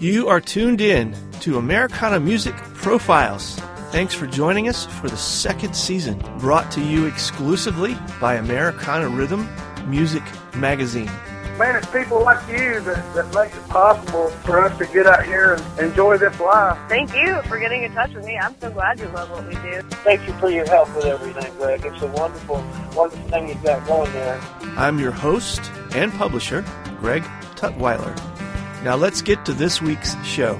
You are tuned in to Americana Music Profiles. Thanks for joining us for the second season, brought to you exclusively by Americana Rhythm Music Magazine. Man, it's people like you that makes it possible for us to get out here and enjoy this life. Thank you for getting in touch with me. I'm so glad you love what we do. Thank you for your help with everything, Greg. It's a wonderful, wonderful thing you've got going there. I'm your host and publisher, Greg Tutwiler. Now let's get to this week's show.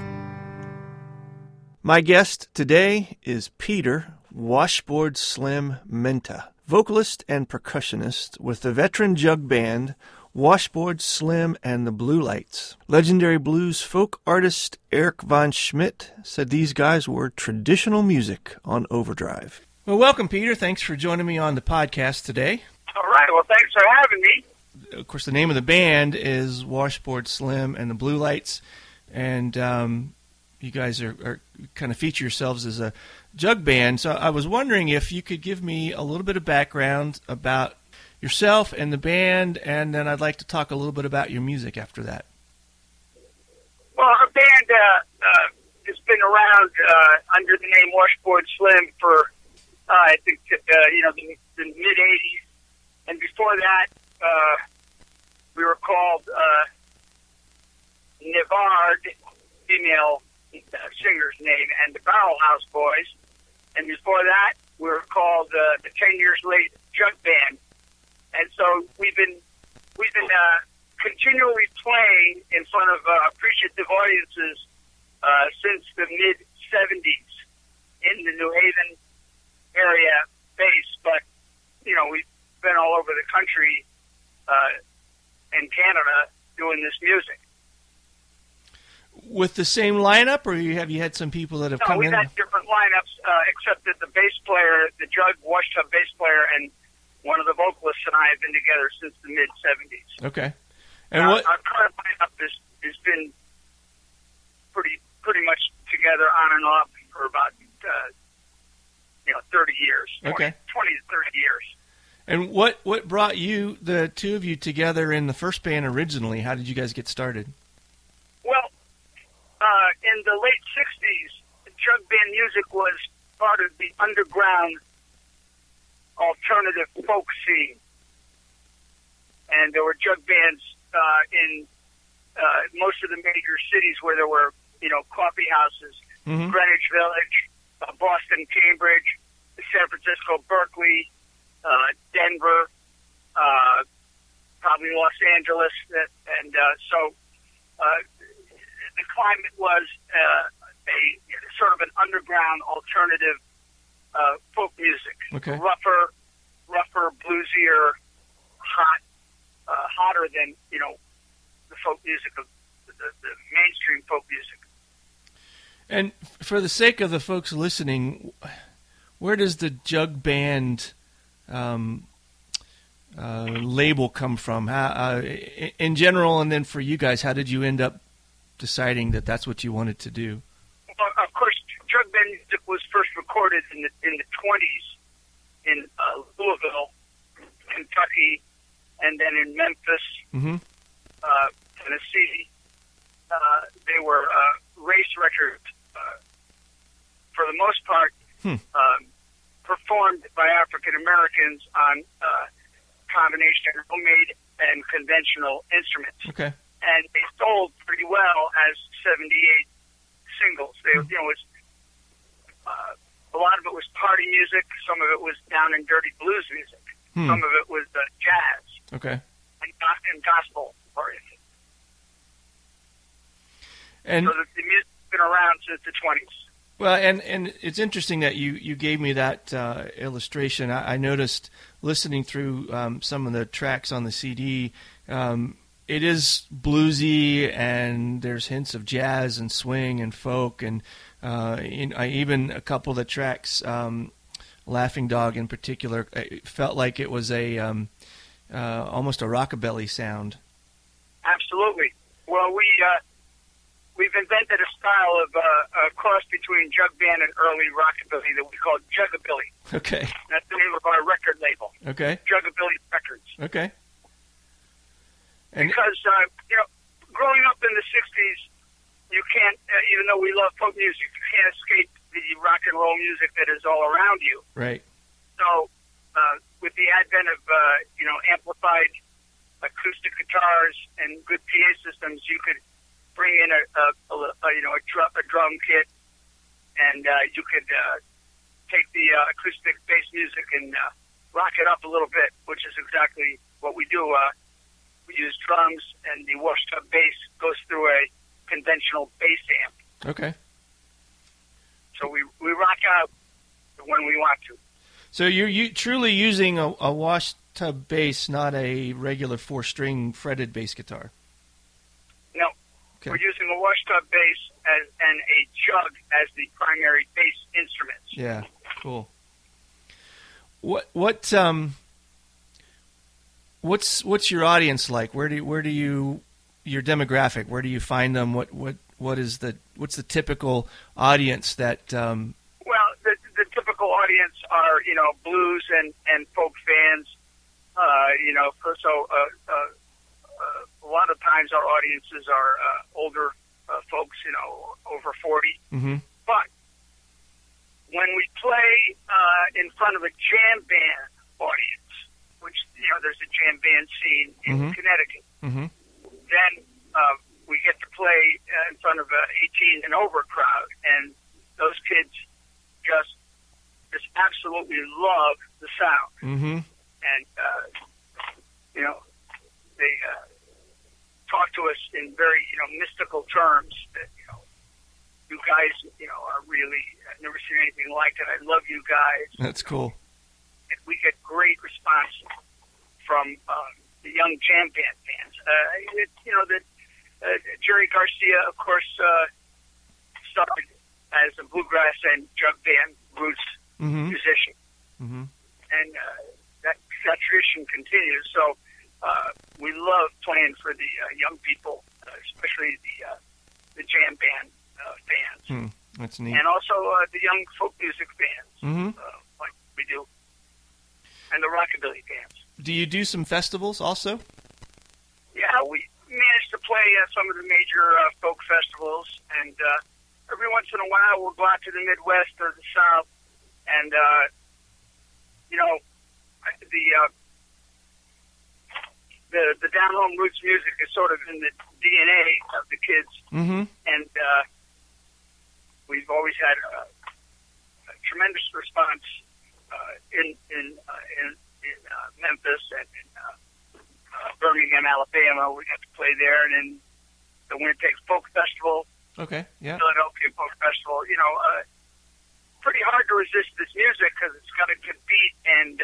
My guest today is Peter Washboard Slim Menta, vocalist and percussionist with the veteran jug band Washboard Slim and the Blue Lights. Legendary blues folk artist Eric von Schmidt said these guys were traditional music on overdrive. Well, welcome, Peter. Thanks for joining me on the podcast today. All right. Well, thanks for having me. Of course, the name of the band is Washboard Slim and the Blue Lights, and you guys are kind of feature yourselves as a jug band. So I was wondering if you could give me a little bit of background about yourself and the band, and then I'd like to talk a little bit about your music after that. Well, our band has been around under the name Washboard Slim for, I think, the mid-'80s. And before that, we were called Nevard, female singer's name, and the Barrel House Boys. And before that, we were called the 10 years late Jug Band. And so we've been continually playing in front of appreciative audiences since the mid '70s in the New Haven area base. But we've been all over the country and Canada doing this music with the same lineup, or have you had some people that have come in? No, we've had different lineups, except that the bass player, the Jug Washtub bass player, and one of the vocalists and I have been together since the mid-'70s. Okay. And our current lineup has been pretty much together on and off for about 30 years. Okay. 20 to 30 years. And what brought you, the two of you, together in the first band originally? How did you guys get started? Well, in the late '60s, jug band music was part of the underground alternative folk scene, and there were jug bands in most of the major cities where there were, coffee houses, mm-hmm. Greenwich Village, Boston, Cambridge, San Francisco, Berkeley, Denver, probably Los Angeles, and so the climate was a sort of an underground alternative folk music. Okay. Rougher, bluesier, hot, hotter than, the folk music of the mainstream folk music. And for the sake of the folks listening, where does the jug band label come from? How, in general, and then for you guys, how did you end up deciding that that's what you wanted to do? Well, of course, jug band music was first recorded in the 20s in Louisville, Kentucky, and then in Memphis, mm-hmm. Tennessee. They were race records, for the most part, performed by African Americans on a combination of homemade and conventional instruments. Okay. and they sold pretty well as 78 singles. They, you know, a lot of it was party music. Some of it was down and dirty blues music. Some of it was jazz. Okay. And gospel oriented. And so the music's been around since the 1920s. Well, and it's interesting that you gave me that illustration. I noticed listening through some of the tracks on the CD, it is bluesy, and there's hints of jazz and swing and folk, and even a couple of the tracks, Laughing Dog in particular, it felt like it was a almost a rockabilly sound. Absolutely. Well, we've invented a style of a cross between jug band and early rockabilly that we call Jugabilly. Okay. That's the name of our record label. Okay. Jugabilly Records. Okay. And because, you know, growing up in the 60s, you can't, even though we love folk music, you can't escape the rock and roll music that is all around you. Right. So with the advent of, you know, amplified acoustic guitars and good PA systems, you could bring in a drum kit, and you could take the acoustic bass music and rock it up a little bit, which is exactly what we do. We use drums, and the washed-up bass goes through a conventional bass amp. Okay. So we rock out when we want to. So you're truly using a washed-up bass, not a regular four-string fretted bass guitar. No. Okay. We're using a washed-up bass and a jug as the primary bass instruments. Yeah, cool. What's your audience like? Where do you your demographic? Where do you find them? What's the typical audience that? Well, the typical audience are, you know, blues and folk fans. You know, so a lot of times our audiences are older folks, you know, over 40. Mm-hmm. But when we play in front of a jam band audience, which, you know, there's a jam band scene in Connecticut. Mm-hmm. Then we get to play in front of an 18 and over crowd, and those kids just absolutely love the sound. Mm-hmm. And, you know, they talk to us in very, you know, mystical terms that, you know, you guys, you know, are really, I've never seen anything like it. I love you guys. That's cool. And we get great response from the young jam band fans. You know, Jerry Garcia, of course, started as a bluegrass and jug band roots musician, and that tradition continues. So we love playing for the young people, especially the jam band fans. That's neat. And also the young folk music bands, like we do. And the rockabilly bands. Do you do some festivals also? Yeah, we managed to play some of the major folk festivals, and every once in a while we'll go out to the Midwest or the South, and, you know, the down-home roots music is sort of in the DNA of the kids, and we've always had a tremendous response in Memphis and in Birmingham, Alabama. We got to play there, and in the Winnipeg Folk Festival, Philadelphia Folk Festival. You know, pretty hard to resist this music because it's got a good beat, and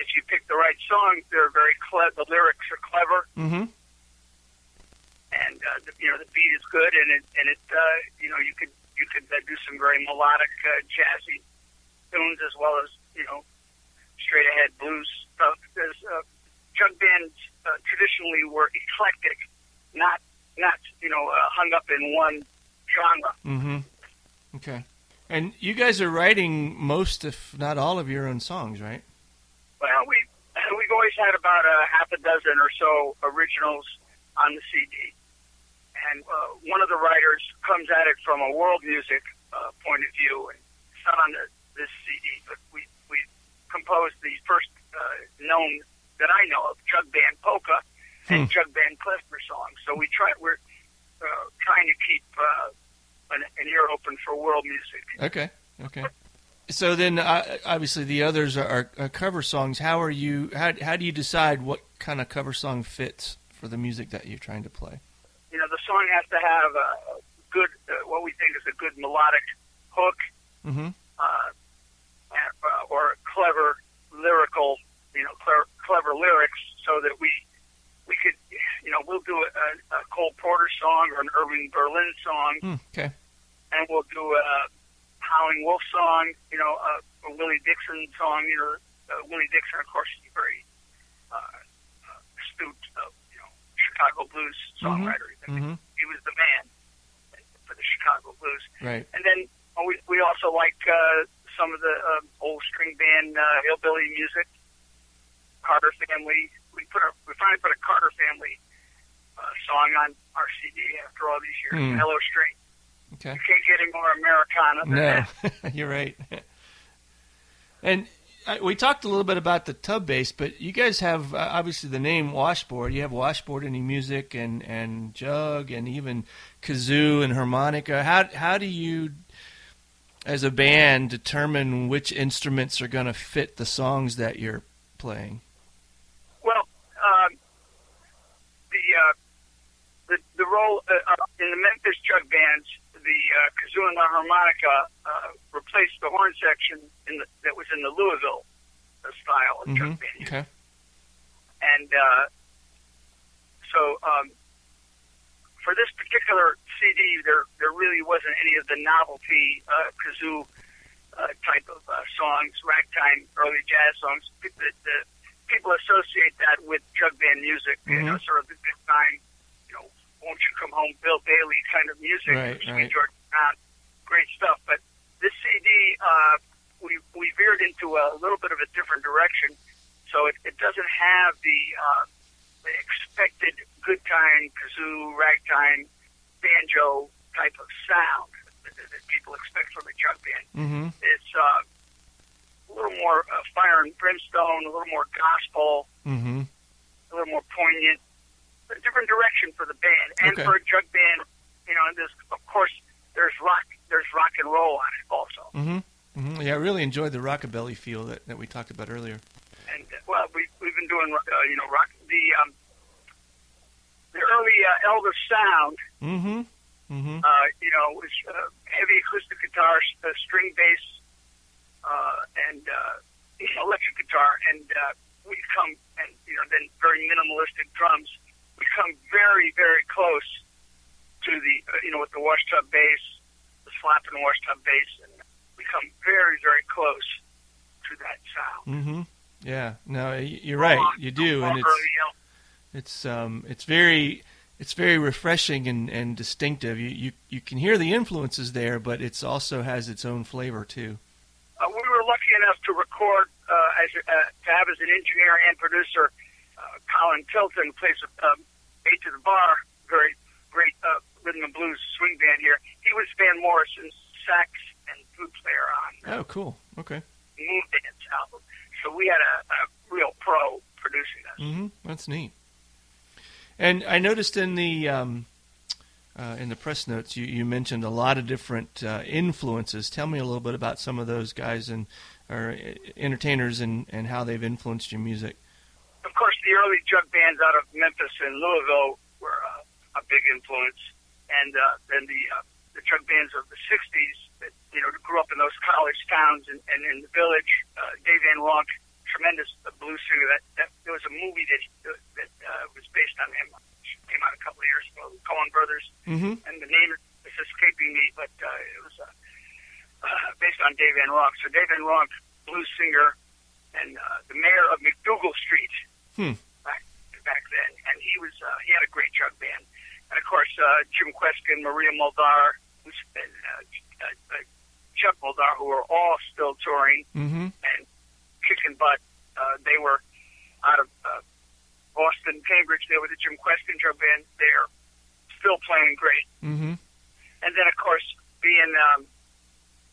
if you pick the right songs, they're very clever. The lyrics are clever, and you know, the beat is good, and it you know, you could do some very melodic jazzy tunes, as well as, you know, straight ahead blues stuff. There's jug bands traditionally were eclectic, not you know, hung up in one genre. Okay. And you guys are writing most, if not all, of your own songs, right? Well, we've always had about half a dozen or so originals on the CD, and one of the writers comes at it from a world music point of view, and it's not on this CD, but we composed the first known that I know of jug band polka, and Jug Band klezmer songs. So we try. We're trying to keep an ear open for world music. Okay. So then, obviously, the others are cover songs. How are you? How do you decide what kind of cover song fits for the music that you're trying to play? You know, the song has to have a good, what we think is a good melodic hook, or clever lyrical, clever lyrics, so that we could, we'll do a Cole Porter song or an Irving Berlin song, and we'll do a Howling Wolf song, a Willie Dixon song. Willie Dixon, of course, is a very astute, Chicago blues songwriter. He was the man for the Chicago blues. Right. And then we also like some of the old string band hillbilly music. Carter Family. We finally put a Carter Family song on our CD after all these years. Hello, String. Okay. You can't get any more Americana than that. You're right. And we talked a little bit about the tub bass, but you guys have, obviously, the name Washboard. You have Washboard in your music and jug and even kazoo and harmonica. How do you, as a band, determine which instruments are going to fit the songs that you're playing? Well, the role in the Memphis Jug Bands, the kazoo and the harmonica replaced the horn section that was in the Louisville style of jug band. Okay. And so for this particular CD, there really wasn't any of the novelty kazoo type of songs, ragtime, early jazz songs. The people associate that with jug band music, sort of the big time, won't you come home, Bill Bailey kind of music, George Brown, great stuff. But this CD, we veered into a little bit of a different direction, so it doesn't have the expected good time kazoo, ragtime, banjo type of sound that people expect from a jug band. It's a little more fire and brimstone, a little more gospel, a little more poignant. A different direction for the band, and for a jug band, and there's rock, and roll on it also. Yeah, I really enjoyed the rockabilly feel that we talked about earlier. And well, we've been doing rock, the early Elvis sound. It was heavy acoustic guitar, string bass, and electric guitar, and then very minimalistic drums. We come very, very close to the, with the washtub bass, the slap and washtub bass, and we come very, very close to that sound. Yeah, no, you're right. You do, and it's very refreshing and distinctive. You can hear the influences there, but it also has its own flavor too. We were lucky enough to record to have as an engineer and producer. Colin Tilton plays A to the Bar, very great rhythm and blues swing band here. He was Van Morrison's sax and flute player on Moon Dance album. So we had a real pro producing us. That's neat. And I noticed in the press notes you mentioned a lot of different influences. Tell me a little bit about some of those guys or entertainers and how they've influenced your music. Of course, the early jug bands out of Memphis and Louisville were a big influence, and then the jug bands of the '60s that grew up in those college towns and in the village. Dave Van Ronk, tremendous blues singer. That there was a movie that was based on him. It came out a couple of years ago, the Coen Brothers, and the name is escaping me, but it was based on Dave Van Ronk. So Dave Van Ronk, blues singer, and the mayor of McDougal Street. Back then, and he had a great jug band, and of course Jim Queskin, Maria Muldaur, Chuck Muldaur, who are all still touring and kicking butt. They were out of Boston, Cambridge. They were the Jim Queskin jug band. They're still playing great. And then, of course, being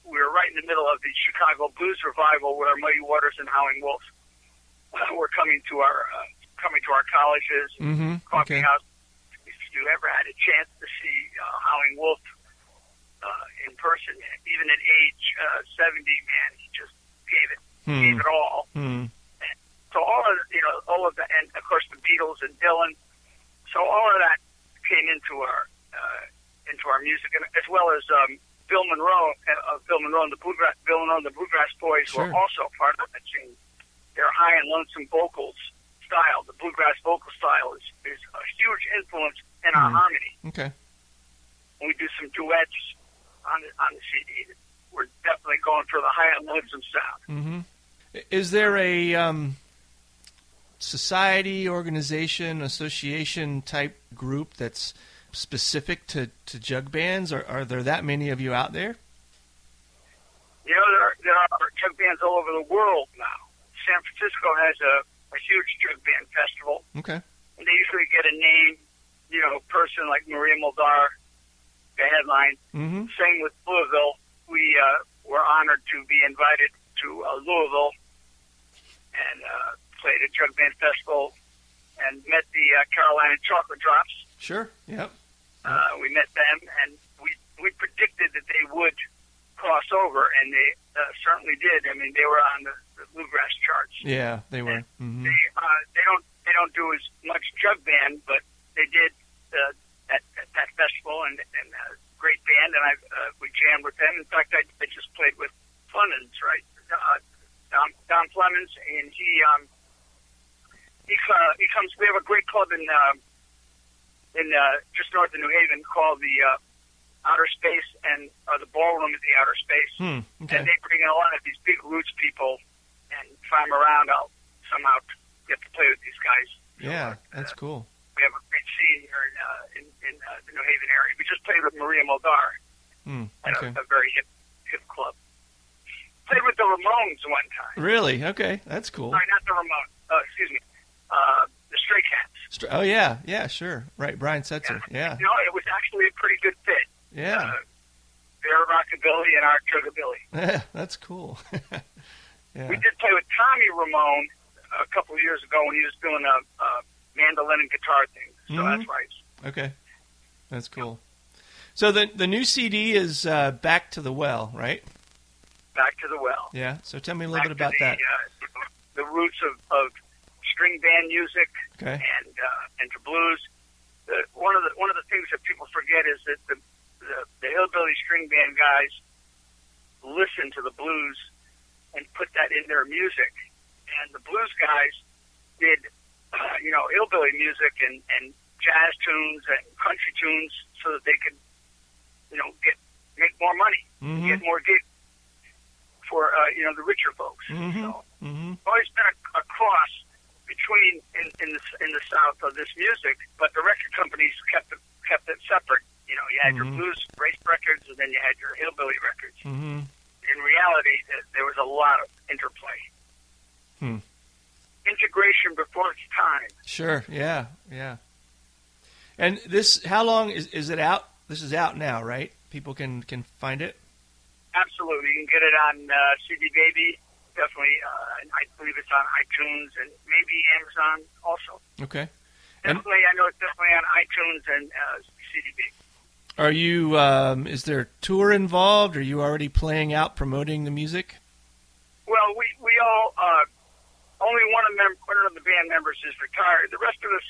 we were right in the middle of the Chicago blues revival, where Muddy Waters and Howling Wolf were coming to our coming to our colleges, coffee house. If you ever had a chance to see Howling Wolf in person, even at age 70, man, he just gave it all. Mm. And so all of that, and of course the Beatles and Dylan. So all of that came into our music, and as well as Bill Monroe and the Bluegrass Boys were also part of that scene. Their high and lonesome vocals style, the bluegrass vocal style, is a huge influence in our harmony. Okay. And we do some duets on the CD. We're definitely going for the high and lonesome sound. Mm-hmm. Is there a society, organization, association type group that's specific to jug bands? Are there that many of you out there? You know, there are jug bands all over the world now. San Francisco has a huge jug band festival. Okay. And they usually get a name, person like Maria Muldaur, the headline, sang with Louisville. We were honored to be invited to Louisville and played at Jug Band Festival and met the Carolina Chocolate Drops. Sure, yep. We met them, and we predicted that they would cross over, and they certainly did. I mean, they were on the bluegrass charts. Yeah, they were. Mm-hmm. They don't do as much jug band, but they did at that festival, and a great band, and we jammed with them. In fact, I just played with Flemons, right? Don Flemons, and he comes. We have a great club in just north of New Haven called the Outer Space, and the ballroom at the Outer Space. Hmm, okay. And they bring in a lot of these big roots people, and if I'm around, I'll somehow get to play with these guys. Yeah, that's cool. We have a great scene here in the New Haven area. We just played with Maria Muldaur at a very hip club. Played with the Ramones one time. Really? Okay, that's cool. Sorry, not the Ramones. Excuse me. The Stray Cats. Oh, yeah, sure. Right, Brian Setzer, yeah. No, it was actually a pretty good fit. Yeah. Their rockabilly and our jugabilly. Yeah, that's cool. Yeah. We did play with Tommy Ramone a couple of years ago when he was doing a mandolin and guitar thing, so that's right. Okay, that's cool. Yeah. So the new CD is Back to the Well, right? Back to the Well. Yeah, so tell me a little bit about that. The roots of string band music, okay, and to blues. One of the things that people forget is that the hillbilly string band guys listen to the blues and put that in their music. And the blues guys did hillbilly music and jazz tunes and country tunes so that they could make more money, get more gigs for the richer folks. So always been a cross between in the South of this music, but the record companies kept it separate. You had your blues race records, and then you had your hillbilly records. Mm-hmm. In reality, there was a lot of interplay, integration before its time. Sure, yeah. And this, how long is it out? This is out now, right? People can find it. Absolutely, you can get it on CD Baby. Definitely, I believe it's on iTunes and maybe Amazon also. Okay. Definitely, I know it's definitely on iTunes and CD. Are you? Is there a tour involved? Are you already playing out, promoting the music? Well, we all only one of the band members is retired. The rest of us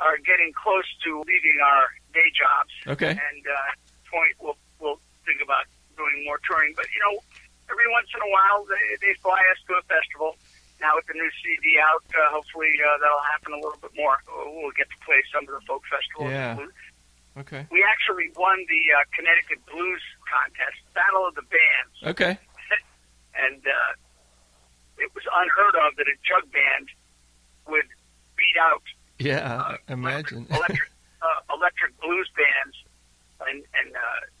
are getting close to leaving our day jobs. Okay. And at this point, we'll think about doing more touring, but every once in a while, they fly us to a festival. Now with the new CD out, hopefully that'll happen a little bit more. We'll get to play some of the folk festivals. Yeah. Okay. We actually won the Connecticut Blues Contest, Battle of the Bands. Okay. And it was unheard of that a jug band would beat out. Yeah, imagine electric blues bands, and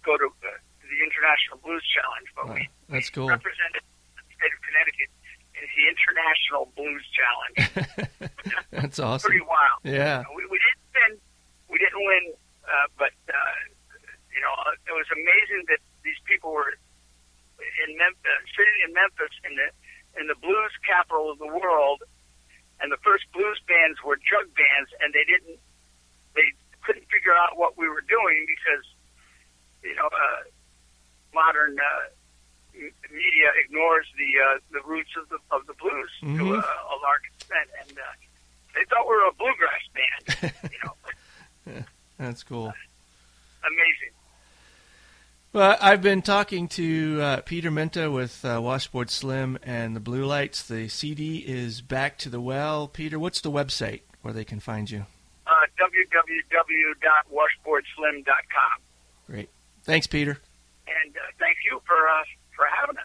go to the International Blues Challenge, but that's cool. Represented the state of Connecticut in the International Blues Challenge. That's awesome. Pretty wild. Yeah. We didn't win, but it was amazing that these people were sitting in Memphis, in the blues capital of the world, and the first blues bands were jug bands, and they couldn't figure out what we were doing because, you know, modern media ignores the roots of the blues mm-hmm. to a large extent, and they thought we were a bluegrass band. You know, yeah, that's cool. Amazing. Well, I've been talking to Peter Minta with Washboard Slim and the Blue Lights. The CD is Back to the Well. Peter, what's the website where they can find you? Www.washboardslim.com. Great. Thanks, Peter. And thank you for having us.